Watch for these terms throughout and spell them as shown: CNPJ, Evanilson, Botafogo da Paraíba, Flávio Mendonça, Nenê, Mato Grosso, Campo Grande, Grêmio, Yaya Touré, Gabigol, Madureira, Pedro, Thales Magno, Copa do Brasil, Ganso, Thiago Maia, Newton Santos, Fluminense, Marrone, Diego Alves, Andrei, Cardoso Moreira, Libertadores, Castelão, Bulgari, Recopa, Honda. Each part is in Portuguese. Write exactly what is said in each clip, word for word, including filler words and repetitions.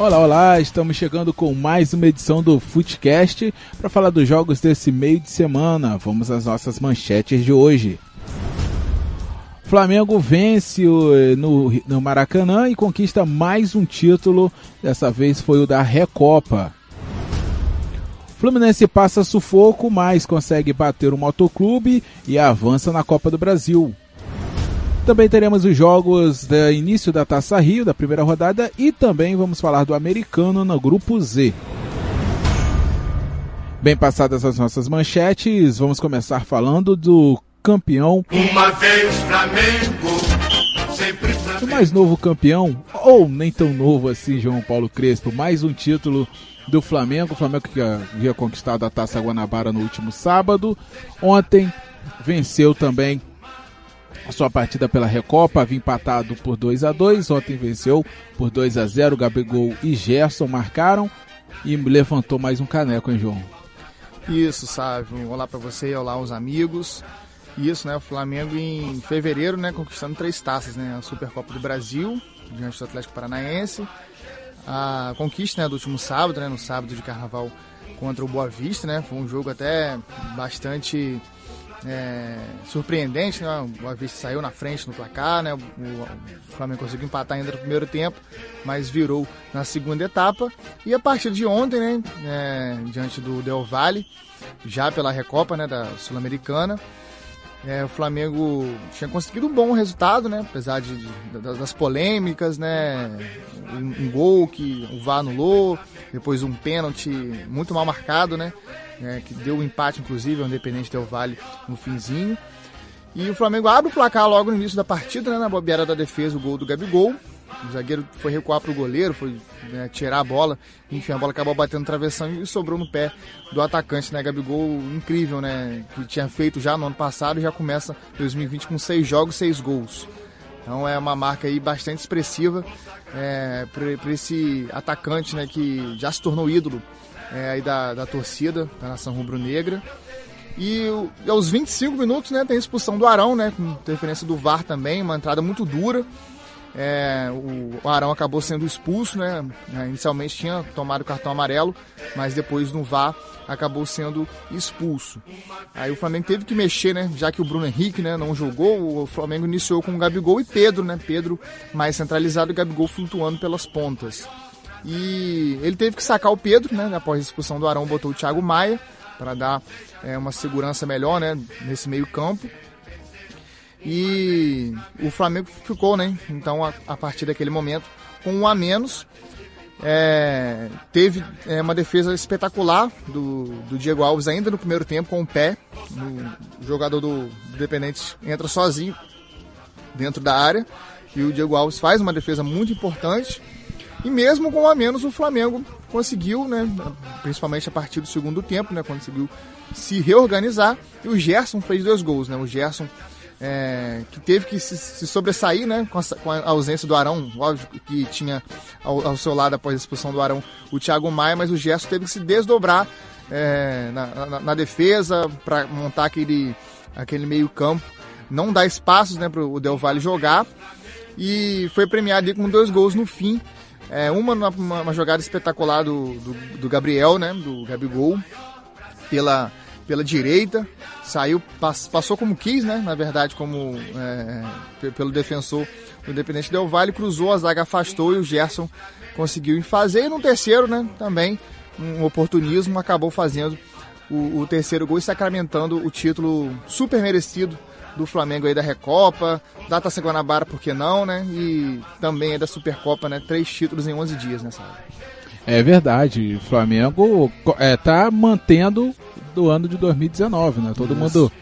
Olá, olá, estamos chegando com mais uma edição do Footcast para falar dos jogos desse meio de semana. Vamos às nossas manchetes de hoje. Flamengo vence no, no Maracanã e conquista mais um título, dessa vez foi o da Recopa. Fluminense passa sufoco, mas consegue bater o Motoclube e avança na Copa do Brasil. Também teremos os jogos do início da Taça Rio, da primeira rodada, e também vamos falar do americano no Grupo Z. Bem passadas as nossas manchetes, vamos começar falando do campeão. Uma vez Flamengo, sempre Flamengo. O mais novo campeão, ou nem tão novo assim, João Paulo Crespo, mais um título do Flamengo. O Flamengo que havia conquistado a Taça Guanabara no último sábado. Ontem venceu também a sua partida pela Recopa, havia empatado por dois a dois, ontem venceu por dois a zero, Gabigol e Gerson marcaram e levantou mais um caneco, hein, João? Isso, Sávio. Olá pra você, olá aos amigos. Isso, né? O Flamengo em fevereiro, né? Conquistando três taças, né? A Supercopa do Brasil, diante do Atlético Paranaense. A conquista, né? Do último sábado, né? No sábado de carnaval contra o Boa Vista, né? Foi um jogo até bastante é, surpreendente, né? O Boa Vista saiu na frente no placar, né? O, o Flamengo conseguiu empatar ainda no primeiro tempo, mas virou na segunda etapa. E a partir de ontem, né? É, diante do Del Valle, já pela Recopa, né? Da Sul-Americana. É, o Flamengo tinha conseguido um bom resultado, né? Apesar de, de, das polêmicas, né? Um, um gol que o V A R anulou, depois um pênalti muito mal marcado, né? É, que deu um empate, inclusive, ao Independiente del Valle no finzinho. E o Flamengo abre o placar logo no início da partida, né? Na bobeira da defesa, o gol do Gabigol. O zagueiro foi recuar para o goleiro, foi né, tirar a bola, enfim, a bola acabou batendo no travessão e sobrou no pé do atacante, né, Gabigol, incrível, né, que tinha feito já no ano passado e já começa dois mil e vinte com seis jogos, seis gols. Então é uma marca aí bastante expressiva é, para esse atacante, né, que já se tornou ídolo é, aí da, da torcida, da nação rubro-negra. E aos vinte e cinco minutos, né, tem a expulsão do Arão, né, com interferência do V A R também, uma entrada muito dura. É, o Arão acabou sendo expulso, né? Inicialmente tinha tomado o cartão amarelo, mas depois no V A R acabou sendo expulso. Aí o Flamengo teve que mexer, né? Já que o Bruno Henrique, né, não jogou, o Flamengo iniciou com o Gabigol e Pedro, né? Pedro mais centralizado e o Gabigol flutuando pelas pontas. E ele teve que sacar o Pedro, né? Após a expulsão do Arão, botou o Thiago Maia para dar é, uma segurança melhor, né? Nesse meio campo. E o Flamengo ficou, né? Então, a, a partir daquele momento, com um a menos, é, teve é, uma defesa espetacular do, do Diego Alves ainda no primeiro tempo, com o pé. O jogador do Independiente entra sozinho dentro da área e o Diego Alves faz uma defesa muito importante. E mesmo com um a menos, o Flamengo conseguiu, né? Principalmente a partir do segundo tempo, né? Conseguiu se reorganizar e o Gerson fez dois gols, né? O Gerson É, que teve que se, se sobressair, né, com a, com a ausência do Arão, óbvio que tinha ao, ao seu lado após a expulsão do Arão o Thiago Maia, mas o Gerson teve que se desdobrar é, na, na, na defesa para montar aquele, aquele meio campo, não dar espaços, né, para o Del Valle jogar, e foi premiado ali com dois gols no fim, é, uma, uma, uma jogada espetacular do, do, do Gabriel, né, do Gabigol, pela pela direita, saiu, passou como quis, né? Na verdade, como é, pelo defensor do Independiente del Valle, cruzou, a zaga afastou e o Gerson conseguiu fazer. E no terceiro, né? Também um oportunismo, acabou fazendo o, o terceiro gol e sacramentando o título super merecido do Flamengo aí da Recopa, da Taça Guanabara, por que não, né? E também aí da Supercopa, né? Três títulos em onze dias nessa hora. É verdade, o Flamengo é, tá mantendo do ano de dois mil e dezenove, né? Todo Isso. mundo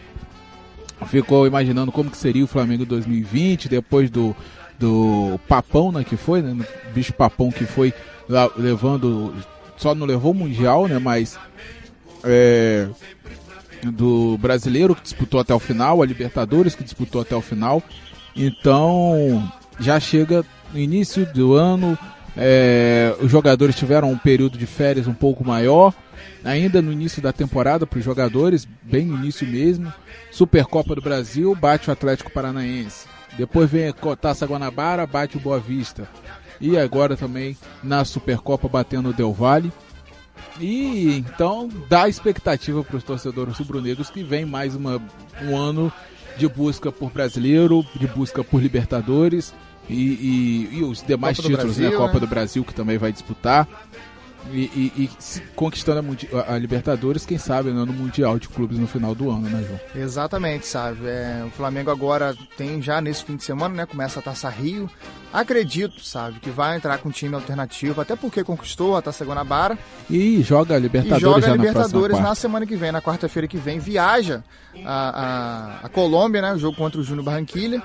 ficou imaginando como que seria o Flamengo em dois mil e vinte, depois do, do papão, né, que foi, né, o bicho papão que foi lá, levando, só não levou o Mundial, né, mas é, do brasileiro que disputou até o final, a Libertadores que disputou até o final, então já chega no início do ano, é, os jogadores tiveram um período de férias um pouco maior, ainda no início da temporada para os jogadores, bem no início mesmo, Supercopa do Brasil, bate o Atlético Paranaense, depois vem a Taça Guanabara, bate o Boa Vista, e agora também na Supercopa batendo o Del Valle. E então dá expectativa para os torcedores rubro-negros que vem mais uma, um ano de busca por brasileiro, de busca por Libertadores e, e, e os demais Copa títulos, Brasil, né? A Copa é. do Brasil, que também vai disputar. E, e, e se conquistando a, a Libertadores, quem sabe, né, no Mundial de Clubes no final do ano, né, João? Exatamente, sabe? É, o Flamengo agora tem já nesse fim de semana, né? Começa a Taça Rio. Acredito, sabe, que vai entrar com um time alternativo, até porque conquistou a Taça Guanabara. E joga a Libertadores, e joga já a Libertadores na, na semana que vem, na quarta-feira que vem, viaja a, a, a Colômbia, né? O jogo contra o Júnior Barranquilla.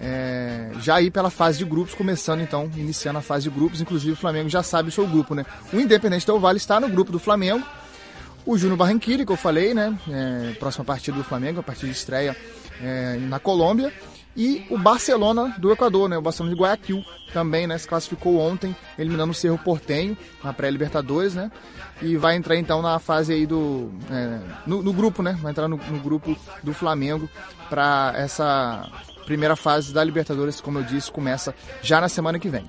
É, já ir pela fase de grupos, começando então, iniciando a fase de grupos, inclusive o Flamengo já sabe o seu grupo, né? O Independiente del Valle está no grupo do Flamengo, o Júnior Barranquilla, que eu falei, né? É, próxima partida do Flamengo, a partida de estreia é, na Colômbia, e o Barcelona do Equador, né? O Barcelona de Guayaquil também, né? Se classificou ontem, eliminando o Cerro Porteño na pré-Libertadores, né? E vai entrar então na fase aí do... É, no, no grupo, né? Vai entrar no, no grupo do Flamengo para essa... primeira fase da Libertadores, como eu disse, começa já na semana que vem.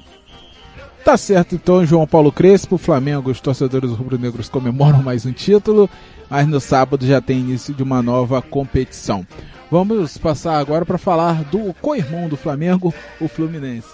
Tá certo, então, João Paulo Crespo. Flamengo, os torcedores rubro-negros comemoram mais um título, mas no sábado já tem início de uma nova competição. Vamos passar agora para falar do co-irmão do Flamengo, o Fluminense.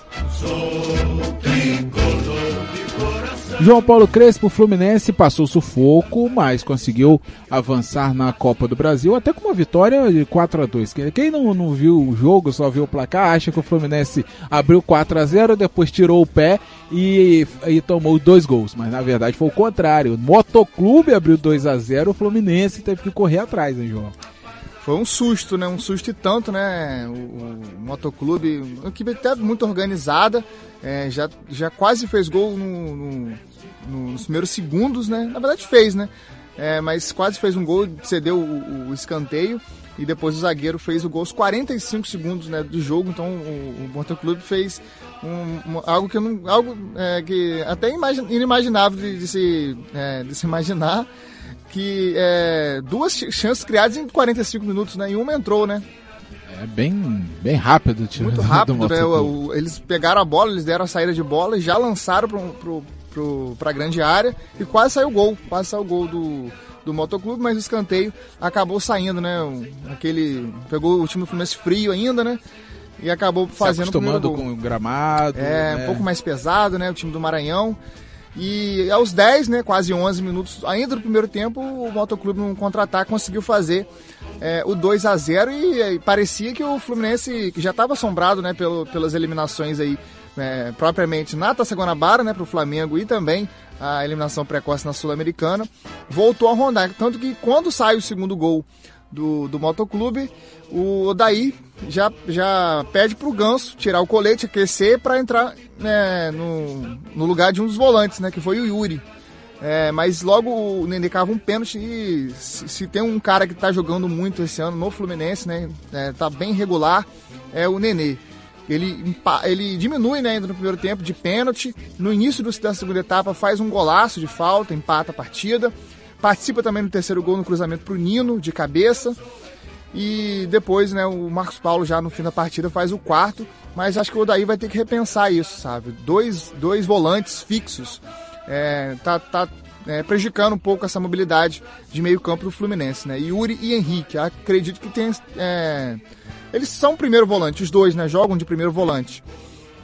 João Paulo Crespo, o Fluminense passou sufoco, mas conseguiu avançar na Copa do Brasil, até com uma vitória de quatro a dois. Quem não, não viu o jogo, só viu o placar, acha que o Fluminense abriu quatro a zero, depois tirou o pé e, e tomou dois gols. Mas na verdade foi o contrário. O Motoclube abriu dois a zero, o Fluminense teve que correr atrás, hein, João? Foi um susto, né? Um susto e tanto, né? O, o Motoclube, uma equipe até muito organizada, é, já, já quase fez gol no, no, nos primeiros segundos, né? Na verdade fez, né? É, mas quase fez um gol, cedeu o, o escanteio e depois o zagueiro fez o gol aos quarenta e cinco segundos, né, do jogo. Então o, o Motoclube fez um, um, algo, que, não, algo é, que até imagine, inimaginável de, de, se, é, de se imaginar. Que é, duas chances criadas em quarenta e cinco minutos, né? E uma entrou, né? É bem, bem rápido o tiro. Muito rápido, né? O, o, eles pegaram a bola, eles deram a saída de bola e já lançaram para a grande área e quase saiu o gol. Quase saiu o gol do, do Motoclube, mas o escanteio acabou saindo, né? Aquele, pegou o time do Fluminense frio ainda, né? E acabou fazendo o primeiro gol. Se acostumando com o gramado. É, né? Um pouco mais pesado, né? O time do Maranhão. E aos dez, né, quase onze minutos, ainda do primeiro tempo, o Motoclube num contra-ataque conseguiu fazer é, o dois a zero e, e parecia que o Fluminense, que já estava assombrado, né, pelo, pelas eliminações aí, é, propriamente na Taça Guanabara, né, para o Flamengo e também a eliminação precoce na Sul-Americana, voltou a rondar. Tanto que quando sai o segundo gol do, do Motoclube, o Odair já, já pede pro Ganso tirar o colete, aquecer para entrar, né, no, no lugar de um dos volantes, né, que foi o Yuri. É, mas logo o Nenê cava um pênalti e se, se tem um cara que tá jogando muito esse ano no Fluminense, né, é, tá bem regular, é o Nenê. Ele, ele diminui, né, ainda no primeiro tempo de pênalti, no início do, da segunda etapa faz um golaço de falta, empata a partida. Participa também no terceiro gol no cruzamento para o Nino, de cabeça. E depois, né, o Marcos Paulo já no fim da partida faz o quarto. Mas acho que o Odair vai ter que repensar isso, sabe? Dois, dois volantes fixos. É, tá tá é, prejudicando um pouco essa mobilidade de meio campo do Fluminense, né? Yuri e Henrique. Acredito que tem... É, eles são primeiro volante, os dois, né? Jogam de primeiro volante.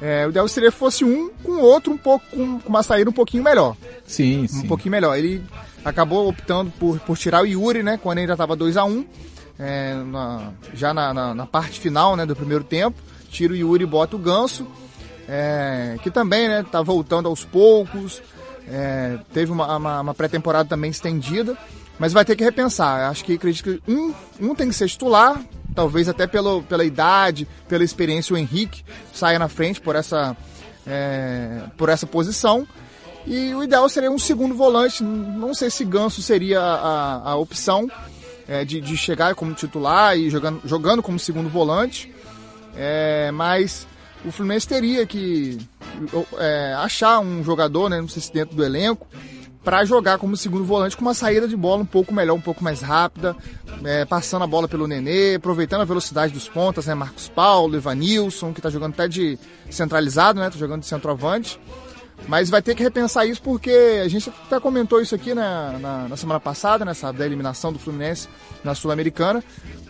É, o ideal seria que fosse um com o outro, um pouco, com uma saída um pouquinho melhor. Sim, sim. Um pouquinho melhor. Ele... acabou optando por, por tirar o Yuri, né, quando ainda estava dois a um, é, na, já na, na, na parte final, né, do primeiro tempo, tira o Yuri e bota o Ganso, é, que também está, né, voltando aos poucos, é, teve uma, uma, uma pré-temporada também estendida, mas vai ter que repensar. Acho que acredito que um, um tem que ser titular, talvez até pelo, pela idade, pela experiência, o Henrique saia na frente por essa, é, por essa posição. E o ideal seria um segundo volante, não sei se Ganso seria a, a opção, é, de, de chegar como titular e jogando, jogando como segundo volante, é, mas o Fluminense teria que é, achar um jogador, né, não sei se dentro do elenco, para jogar como segundo volante, com uma saída de bola um pouco melhor, um pouco mais rápida, é, passando a bola pelo Nenê, aproveitando a velocidade dos pontas, né, Marcos Paulo, Evanilson, que está jogando até de centralizado, né, está jogando de centroavante. Mas vai ter que repensar isso, porque a gente até comentou isso aqui na, na, na semana passada, né, sabe, da eliminação do Fluminense na Sul-Americana,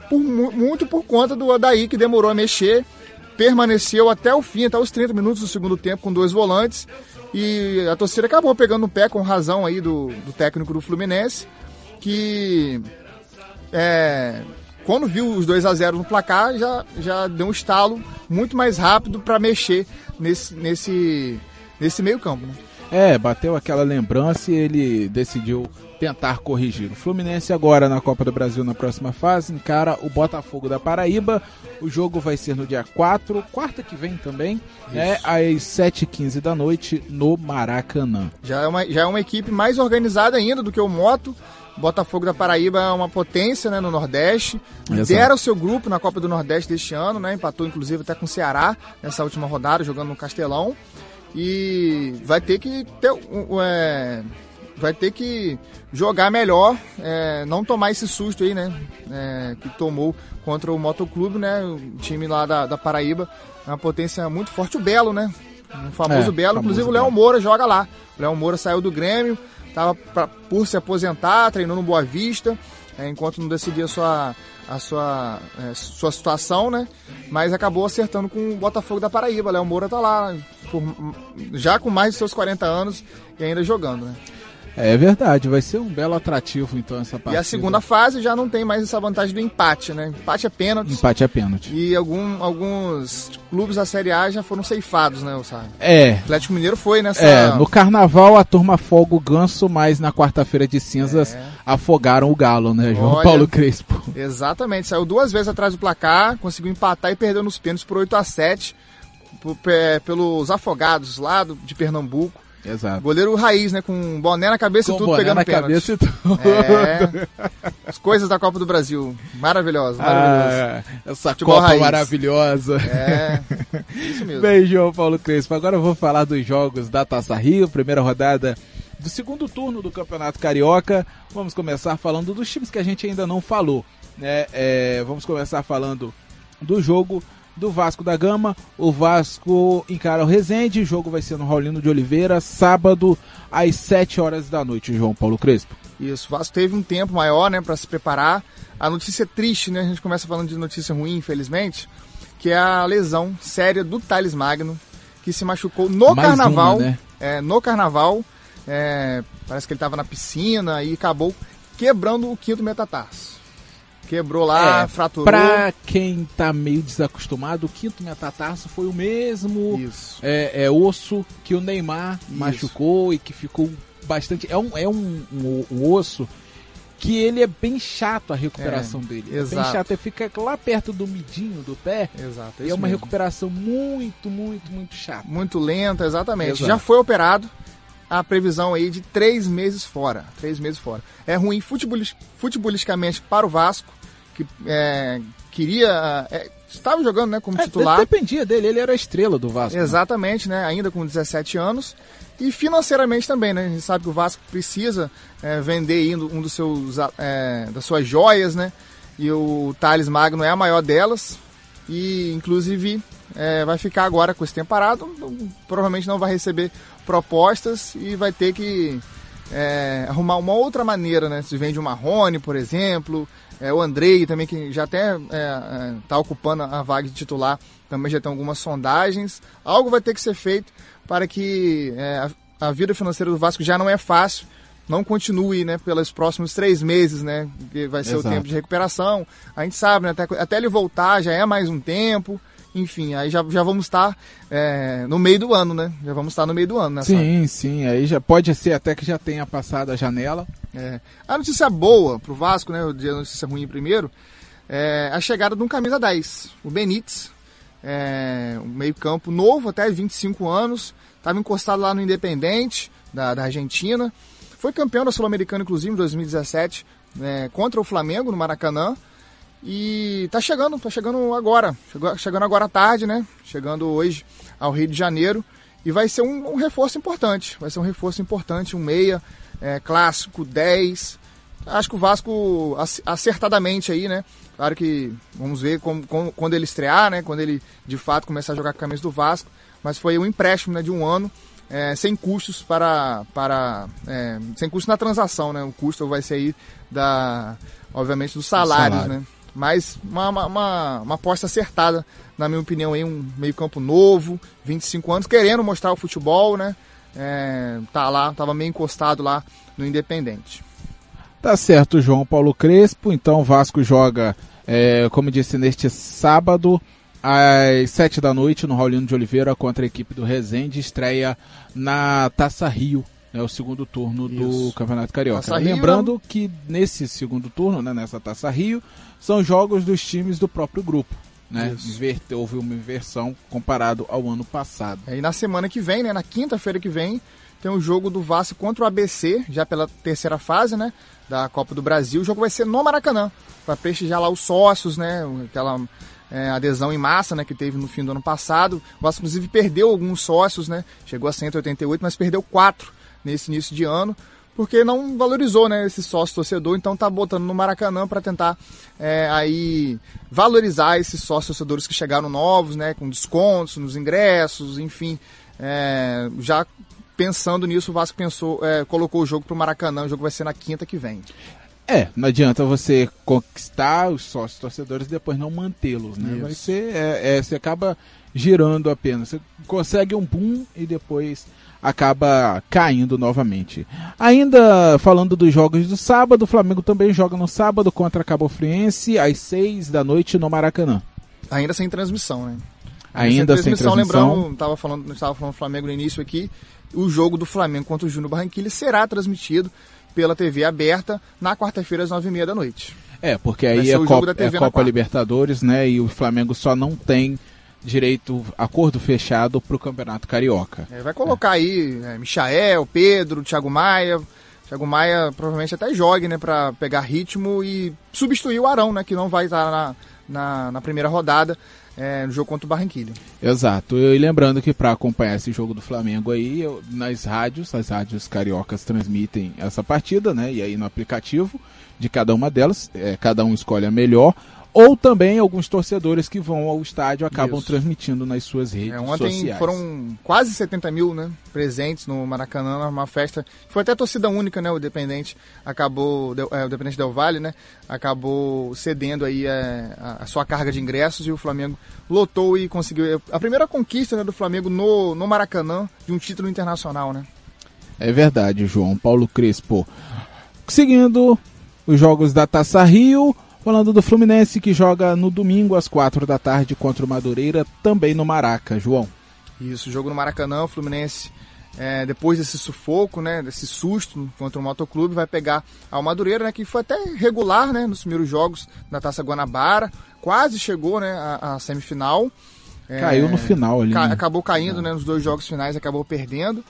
por, muito por conta do Odair, que demorou a mexer, permaneceu até o fim, até os trinta minutos do segundo tempo com dois volantes, e a torcida acabou pegando no pé, com razão aí do, do técnico do Fluminense, que é, quando viu os dois a zero no placar, já, já deu um estalo muito mais rápido para mexer nesse... nesse Nesse meio campo, né? É, bateu aquela lembrança e ele decidiu tentar corrigir. O Fluminense agora na Copa do Brasil na próxima fase encara o Botafogo da Paraíba. O jogo vai ser no dia quatro, quarta que vem também, né, às sete e quinze da noite no Maracanã. Já é, uma, já é uma equipe mais organizada ainda do que o Moto. Botafogo da Paraíba é uma potência, né, no Nordeste, lidera o seu grupo na Copa do Nordeste deste ano, né, empatou inclusive até com o Ceará nessa última rodada jogando no Castelão. E vai ter que ter, é, vai ter que jogar melhor, é, não tomar esse susto aí, né, é, que tomou contra o Motoclube, né, o time lá da, da Paraíba, é uma potência muito forte, o Belo, né, o famoso é, Belo, famoso inclusive o Léo Moura joga lá, o Léo Moura saiu do Grêmio, estava por se aposentar, treinou no Boa Vista, é, enquanto não decidia a sua... a sua, é, sua situação, né? Mas acabou acertando com o Botafogo da Paraíba. Léo Moura tá lá, por, já com mais de seus quarenta anos e ainda jogando, né? É verdade, vai ser um belo atrativo, então, essa partida. E a segunda fase já não tem mais essa vantagem do empate, né? Empate é pênalti. Empate é pênalti. E algum, alguns clubes da Série A já foram ceifados, né, sabe? É. O Atlético Mineiro foi nessa... É, no Carnaval a turma afoga o Ganso, mas na quarta-feira de cinzas é. afogaram o Galo, né, João Olha, Paulo Crespo? Exatamente, saiu duas vezes atrás do placar, conseguiu empatar e perdeu nos pênaltis por oito a sete, por, é, pelos afogados lá do, de Pernambuco. Exato. Goleiro raiz, né? Com boné na cabeça e tudo, pegando pênalti. É. As coisas da Copa do Brasil. Maravilhosa, maravilhosa. Ah, essa futebol Copa raiz. Maravilhosa. É, isso mesmo. Bem, João Paulo Crespo, agora eu vou falar dos jogos da Taça Rio, primeira rodada do segundo turno do Campeonato Carioca. Vamos começar falando dos times que a gente ainda não falou, né? É, vamos começar falando do jogo do Vasco da Gama. O Vasco encara o Resende, o jogo vai ser no Raulino de Oliveira, sábado às sete horas da noite, João Paulo Crespo. Isso, o Vasco teve um tempo maior, né, para se preparar. A notícia é triste, né, a gente começa falando de notícia ruim, infelizmente, que é a lesão séria do Thales Magno, que se machucou no Mais carnaval, uma, né? é, no carnaval, é, parece que ele estava na piscina e acabou quebrando o quinto metatarso. Quebrou lá, é, fraturou. Pra quem tá meio desacostumado, o quinto metatarso foi o mesmo é, é, osso que o Neymar Isso. machucou e que ficou bastante... É, um, é um, um, um osso que ele é bem chato a recuperação é, dele. Exato. É bem chato, ele fica lá perto do midinho do pé. Exato, é e é uma mesmo. recuperação muito, muito, muito chata. Muito lenta, exatamente. Exato. Já foi operado. A previsão aí de três meses fora. Três meses fora. É ruim futebolis- futebolisticamente para o Vasco, que é, queria... É, estava jogando, né, como é, titular. Dependia dele, ele era a estrela do Vasco. Exatamente, né, né ainda com dezessete anos. E financeiramente também, né, a gente sabe que o Vasco precisa é, vender um dos seus, é, das suas joias, né, e o Thales Magno é a maior delas, e inclusive é, vai ficar agora com esse tempo parado, provavelmente não vai receber propostas e vai ter que é, arrumar uma outra maneira, né, se vende o Marrone, por exemplo... É, o Andrei também, que já até está é, ocupando a vaga de titular, também já tem algumas sondagens. Algo vai ter que ser feito para que é, a, a vida financeira do Vasco já não é fácil, não continue, né, pelos próximos três meses, né, que vai ser Exato. o tempo de recuperação. A gente sabe, né, até, até ele voltar já é mais um tempo. Enfim, aí já, já vamos estar é, no meio do ano, né? Já vamos estar no meio do ano, né? Sim, sim, aí já pode ser até que já tenha passado a janela. É. A notícia boa pro Vasco, né? Eu dei a notícia ruim primeiro, é a chegada de um camisa dez, o Benítez, é, um meio-campo novo, até vinte e cinco anos, estava encostado lá no Independiente da, da Argentina, foi campeão da Sul-Americana, inclusive, em dois mil e dezessete, né, contra o Flamengo, no Maracanã. E tá chegando, tá chegando agora, Chegou, chegando agora à tarde, né? Chegando hoje ao Rio de Janeiro. E vai ser um, um reforço importante, vai ser um reforço importante, um meia é, clássico, dez. Acho que o Vasco acertadamente aí, né? Claro que vamos ver como, como, quando ele estrear, né? Quando ele de fato começar a jogar com a camisa do Vasco. Mas foi um empréstimo, né, de um ano, é, sem custos para. para é, sem custos na transação, né? O custo vai ser aí da, obviamente, dos salários, salário. né? Mas uma, uma, uma aposta acertada, na minha opinião, aí, um meio-campo novo, vinte e cinco anos, querendo mostrar o futebol, né? É, tá lá, tava meio encostado lá no Independiente. Tá certo, João Paulo Crespo. Então o Vasco joga, é, como disse, neste sábado, às sete da noite, no Raulino de Oliveira, contra a equipe do Resende, estreia na Taça Rio, né, o segundo turno Isso. do Campeonato Carioca. Taça Lembrando Rio, que nesse segundo turno, né, nessa Taça Rio, são jogos dos times do próprio grupo. Né? Inverte, houve uma inversão comparado ao ano passado. É, e na semana que vem, né, na quinta-feira que vem, tem o jogo do Vasco contra o A B C, já pela terceira fase, né, da Copa do Brasil. O jogo vai ser no Maracanã, para prestigiar lá os sócios, né, aquela é, adesão em massa, né, que teve no fim do ano passado. O Vasco, inclusive, perdeu alguns sócios, né, chegou a cento e oitenta e oito, mas perdeu quatro nesse início de ano, porque não valorizou, né, esse sócio-torcedor, então tá botando no Maracanã para tentar é, aí valorizar esses sócios-torcedores que chegaram novos, né, com descontos nos ingressos, enfim, é, já... Pensando nisso, o Vasco pensou, é, colocou o jogo para o Maracanã, o jogo vai ser na quinta que vem. É, não adianta você conquistar os sócios torcedores e depois não mantê-los, né? Vai ser, é, é, você acaba girando apenas, você consegue um boom e depois acaba caindo novamente. Ainda falando dos jogos do sábado, o Flamengo também joga no sábado contra a Cabo Friense, às seis da noite no Maracanã. Ainda sem transmissão, né? Ainda sem transmissão, sem transmissão. Lembrando, estava falando, estava falando do Flamengo no início aqui, o jogo do Flamengo contra o Júnior Barranquilla será transmitido pela T V aberta na quarta-feira às nove e meia da noite. É, porque aí é Copa, é Copa Libertadores, né? E o Flamengo só não tem direito, acordo fechado para o Campeonato Carioca. É, vai colocar é. aí é, Michael, Pedro, Thiago Maia. Thiago Maia provavelmente até jogue, né? Para pegar ritmo e substituir o Arão, né? Que não vai estar na, na, na primeira rodada. É, no jogo contra o Barranquilla. Exato, e lembrando que para acompanhar esse jogo do Flamengo aí, eu, nas rádios, as rádios cariocas transmitem essa partida, né? E aí no aplicativo de cada uma delas, é, cada um escolhe a melhor, ou também alguns torcedores que vão ao estádio acabam Isso. transmitindo nas suas redes é, ontem sociais. Ontem foram quase setenta mil, né, presentes no Maracanã, uma festa, foi até torcida única, né? O Independiente acabou, é, o Independiente del Valle, né, acabou cedendo aí é, a, a sua carga de ingressos e o Flamengo lotou e conseguiu a primeira conquista, né, do Flamengo no, no Maracanã de um título internacional, né? É verdade, João Paulo Crespo. Seguindo os jogos da Taça Rio, falando do Fluminense, que joga no domingo às quatro da tarde contra o Madureira, também no Maraca, João. Isso, jogo no Maracanã, o Fluminense, é, depois desse sufoco, né, desse susto contra o Motoclube, vai pegar ao Madureira, né, que foi até regular, né, nos primeiros jogos da Taça Guanabara, quase chegou, né, à, à semifinal. Caiu é, no final ali. Ca- né? Acabou caindo, ah. né, nos dois jogos finais, acabou perdendo,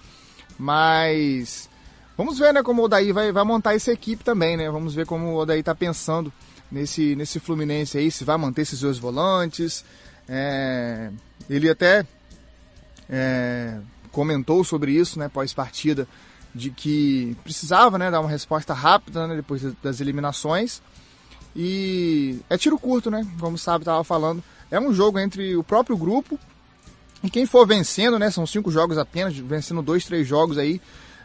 mas vamos ver, né, como o Odair vai, vai montar essa equipe também, né, vamos ver como o Odair tá pensando Nesse, nesse Fluminense aí, se vai manter esses dois volantes. É, ele até é, comentou sobre isso, né, pós-partida, de que precisava, né, dar uma resposta rápida, né, depois das eliminações. E é tiro curto, né, como o Sábio estava falando. É um jogo entre o próprio grupo e quem for vencendo, né, são cinco jogos apenas, vencendo dois, três jogos aí,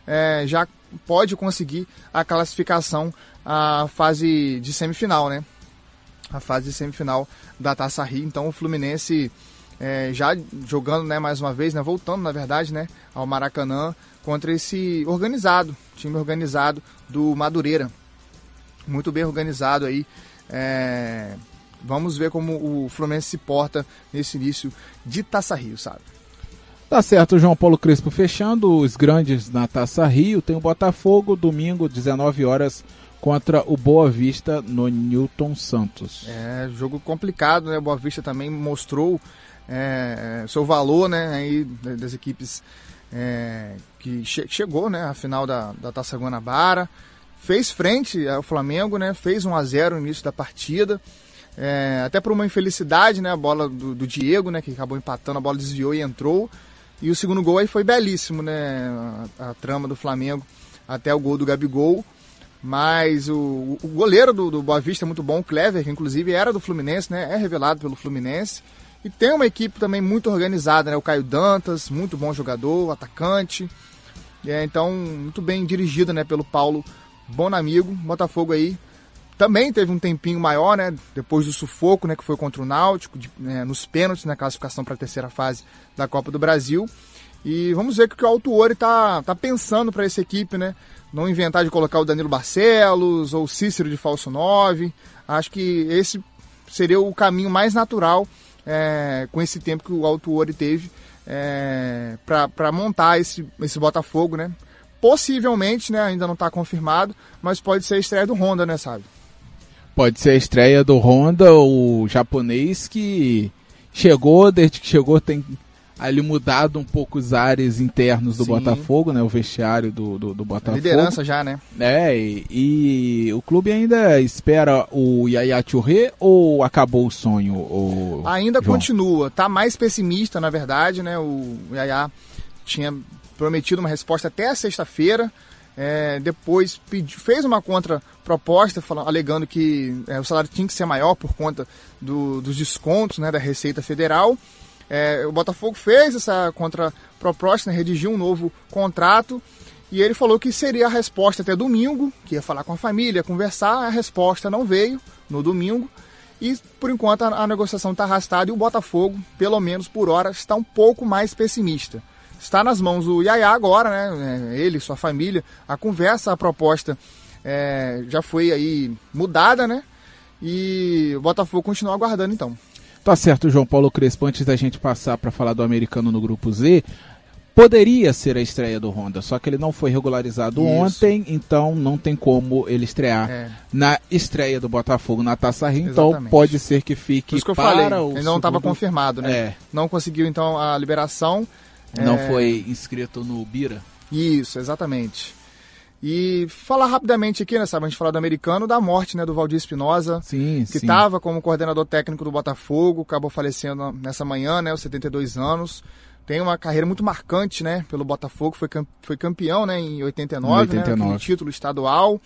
é, já pode conseguir a classificação a fase de semifinal, né? A fase de semifinal da Taça Rio. Então o Fluminense é, já jogando, né, mais uma vez, né, voltando, na verdade, né, ao Maracanã contra esse organizado, time organizado do Madureira. Muito bem organizado aí. É, vamos ver como o Fluminense se porta nesse início de Taça Rio, sabe? Tá certo, João Paulo Crespo. Fechando os grandes na Taça Rio, tem o Botafogo, domingo, dezenove horas, contra o Boa Vista no Newton Santos. É, jogo complicado, né? O Boa Vista também mostrou é, seu valor, né, aí das equipes é, que che- chegou, né, à final da, da Taça Guanabara. Fez frente ao Flamengo, né? Fez um a zero no início da partida. É, até por uma infelicidade, né? A bola do, do Diego, né, que acabou empatando, a bola desviou e entrou. E o segundo gol aí foi belíssimo, né? A, a trama do Flamengo até o gol do Gabigol. Mas o, o goleiro do, do Boa Vista é muito bom, o Clever, que inclusive era do Fluminense, né? É revelado pelo Fluminense. E tem uma equipe também muito organizada, né? O Caio Dantas, muito bom jogador, atacante. É, então, muito bem dirigido, né, pelo Paulo Bonamigo. Botafogo aí também teve um tempinho maior, né? Depois do sufoco, né, que foi contra o Náutico, de, né, nos pênaltis, na classificação para a terceira fase da Copa do Brasil. E vamos ver o que o Autuori tá, tá pensando para essa equipe, né? Não inventar de colocar o Danilo Barcelos ou o Cícero de falso nove. Acho que esse seria o caminho mais natural, é, com esse tempo que o Autuori teve, é, para montar esse, esse Botafogo, né? Possivelmente, né, ainda não está confirmado, mas pode ser a estreia do Honda, né, sabe? Pode ser a estreia do Honda, o japonês que chegou, desde que chegou tem... ali mudado um pouco os ares internos do Sim. Botafogo, né? O vestiário do, do, do Botafogo. A liderança já, né? É, e, e o clube ainda espera o Yaya Touré ou acabou o sonho? Ou... Ainda João? Continua, tá mais pessimista, na verdade, né? O Yaya tinha prometido uma resposta até a sexta-feira, é, depois pedi, fez uma contraproposta, falando, alegando que é, o salário tinha que ser maior por conta do, dos descontos, né, da Receita Federal. É, o Botafogo fez essa contraproposta, né, redigiu um novo contrato e ele falou que seria a resposta até domingo, que ia falar com a família, conversar. A resposta não veio no domingo e por enquanto a, a negociação está arrastada e o Botafogo, pelo menos por hora, está um pouco mais pessimista. Está nas mãos do Yaya agora, né, ele, sua família, a conversa, a proposta é, já foi aí mudada, né, e o Botafogo continua aguardando então. Tá certo, João Paulo Crespo, antes da gente passar para falar do americano no Grupo Z, poderia ser a estreia do Honda, só que ele não foi regularizado Isso. ontem, então não tem como ele estrear é. na estreia do Botafogo na Taça Rio, então pode ser que fique que eu para falei, o ele não estava segundo... confirmado, né? É. Não conseguiu então a liberação. Não é... foi inscrito no Bira. Isso, exatamente. E falar rapidamente aqui, né, sabe, a gente falar do americano, da morte, né, do Valdir Espinosa, que estava como coordenador técnico do Botafogo, acabou falecendo nessa manhã, né, aos setenta e dois anos. Tem uma carreira muito marcante, né, pelo Botafogo, foi, campe- foi campeão, né, em oitenta e nove, em oitenta e nove. Né, no título estadual.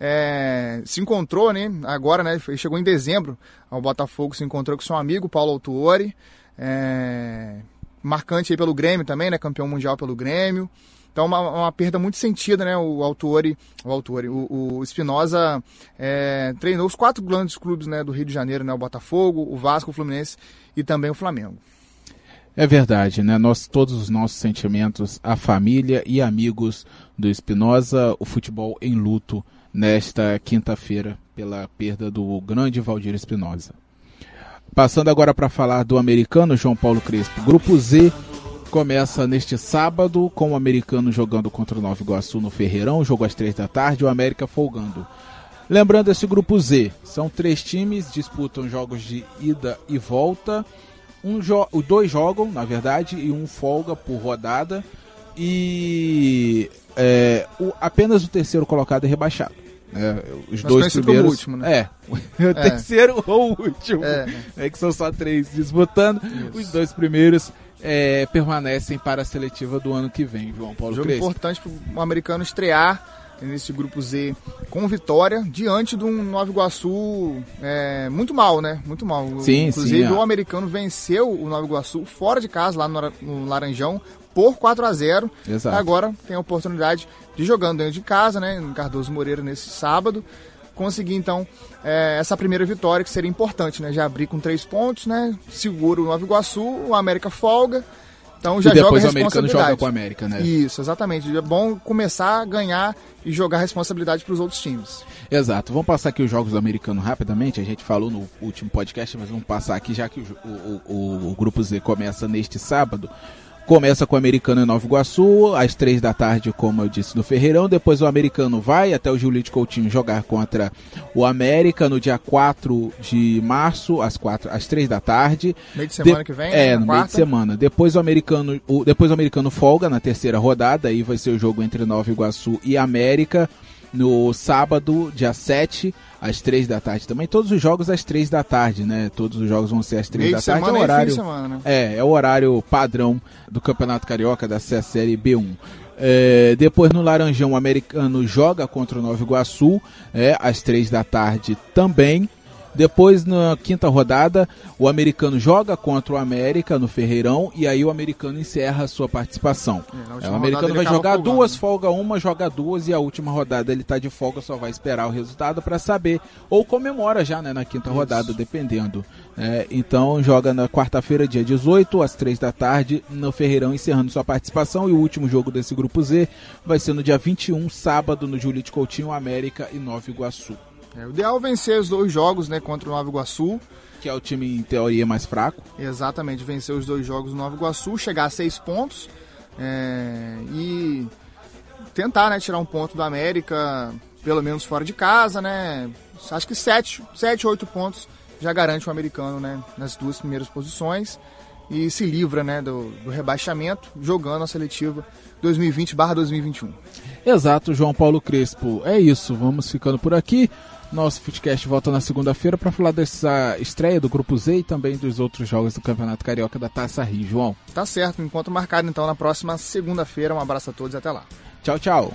É, se encontrou, né, agora, né, chegou em dezembro ao Botafogo, se encontrou com seu amigo Paulo Autuori, é, marcante aí pelo Grêmio também, né, campeão mundial pelo Grêmio. Então, uma, uma perda muito sentida, né? O Autuori, o Autuori, o, o Espinosa é, treinou os quatro grandes clubes, né, do Rio de Janeiro, né? O Botafogo, o Vasco, o Fluminense e também o Flamengo. É verdade, né? Nós, todos os nossos sentimentos, a família e amigos do Espinosa, o futebol em luto nesta quinta-feira pela perda do grande Valdir Espinosa. Passando agora para falar do americano, João Paulo Crespo, Grupo Z. Começa neste sábado com o americano jogando contra o Nova Iguaçu no Ferreirão, jogo às três da tarde, o América folgando. Lembrando esse grupo Z, são três times, disputam jogos de ida e volta, um jo- dois jogam, na verdade, e um folga por rodada, e é, o, apenas o terceiro colocado é rebaixado. É, os Mas dois primeiros. O último, né? É, o é. terceiro ou o último, é, né? É que são só três disputando, Isso. os dois primeiros. É, permanecem para a seletiva do ano que vem, João Paulo Crespo. Jogo importante para o americano estrear nesse grupo Z com vitória diante de um Nova Iguaçu é, muito mal, né? Muito mal. Sim, Inclusive, sim, o ó. americano venceu o Nova Iguaçu fora de casa, lá no, no Laranjão, por quatro a zero. Exato. Agora tem a oportunidade de jogando dentro de casa, né? Em Cardoso Moreira, nesse sábado. Conseguir, então, é, essa primeira vitória que seria importante, né? Já abrir com três pontos, né? Segura o Nova Iguaçu, o América folga, então já e joga responsabilidade. Depois o americano joga com o América, né? Isso, exatamente. É bom começar a ganhar e jogar responsabilidade para os outros times. Exato. Vamos passar aqui os jogos do americano rapidamente. A gente falou no último podcast, mas vamos passar aqui, já que o, o, o, o Grupo Z começa neste sábado. Começa com o americano em Nova Iguaçu, às três da tarde, como eu disse, no Ferreirão. Depois o americano vai até o Giulio de Coutinho jogar contra o América no dia quatro de março, às, quatro, às três da tarde. Meio de semana de... que vem? É, no quarta. meio de semana. Depois o, americano, o, depois o americano folga na terceira rodada, aí vai ser o jogo entre Nova Iguaçu e América. no sábado, dia sete, às três da tarde também. Todos os jogos às três da tarde, né? Todos os jogos vão ser às três da tarde. É o horário, semana, né? é, é o horário padrão do Campeonato Carioca da Série B um. É, depois no Laranjão, o Americano joga contra o Nova Iguaçu, é, às três da tarde também. Depois, na quinta rodada, o Americano joga contra o América no Ferreirão, e aí o Americano encerra a sua participação. É, é, o Americano vai jogar folgado, duas, né? folga uma, joga duas, e a última rodada ele está de folga, só vai esperar o resultado para saber, ou comemora já, né, na quinta Isso. rodada, dependendo. É, então joga na quarta-feira, dia dezoito, às três da tarde, no Ferreirão, encerrando sua participação. E o último jogo desse grupo Z vai ser no dia vinte e um, sábado, no Júlio de Coutinho, América e Nova Iguaçu. É, o ideal é vencer os dois jogos, né, contra o Nova Iguaçu, que é o time, em teoria, mais fraco. Exatamente, vencer os dois jogos do Nova Iguaçu, chegar a seis pontos é, e tentar, né, tirar um ponto do América, pelo menos fora de casa, né? Acho que sete, sete, oito pontos já garante o Americano, né, nas duas primeiras posições, e se livra, né, do, do rebaixamento, jogando a seletiva dois mil e vinte barra dois mil e vinte e um. Exato, João Paulo Crespo. É isso, vamos ficando por aqui. Nosso podcast volta na segunda-feira para falar dessa estreia do Grupo Z e também dos outros jogos do Campeonato Carioca da Taça Rio, João. Tá certo, encontro marcado então na próxima segunda-feira. Um abraço a todos e até lá. Tchau, tchau.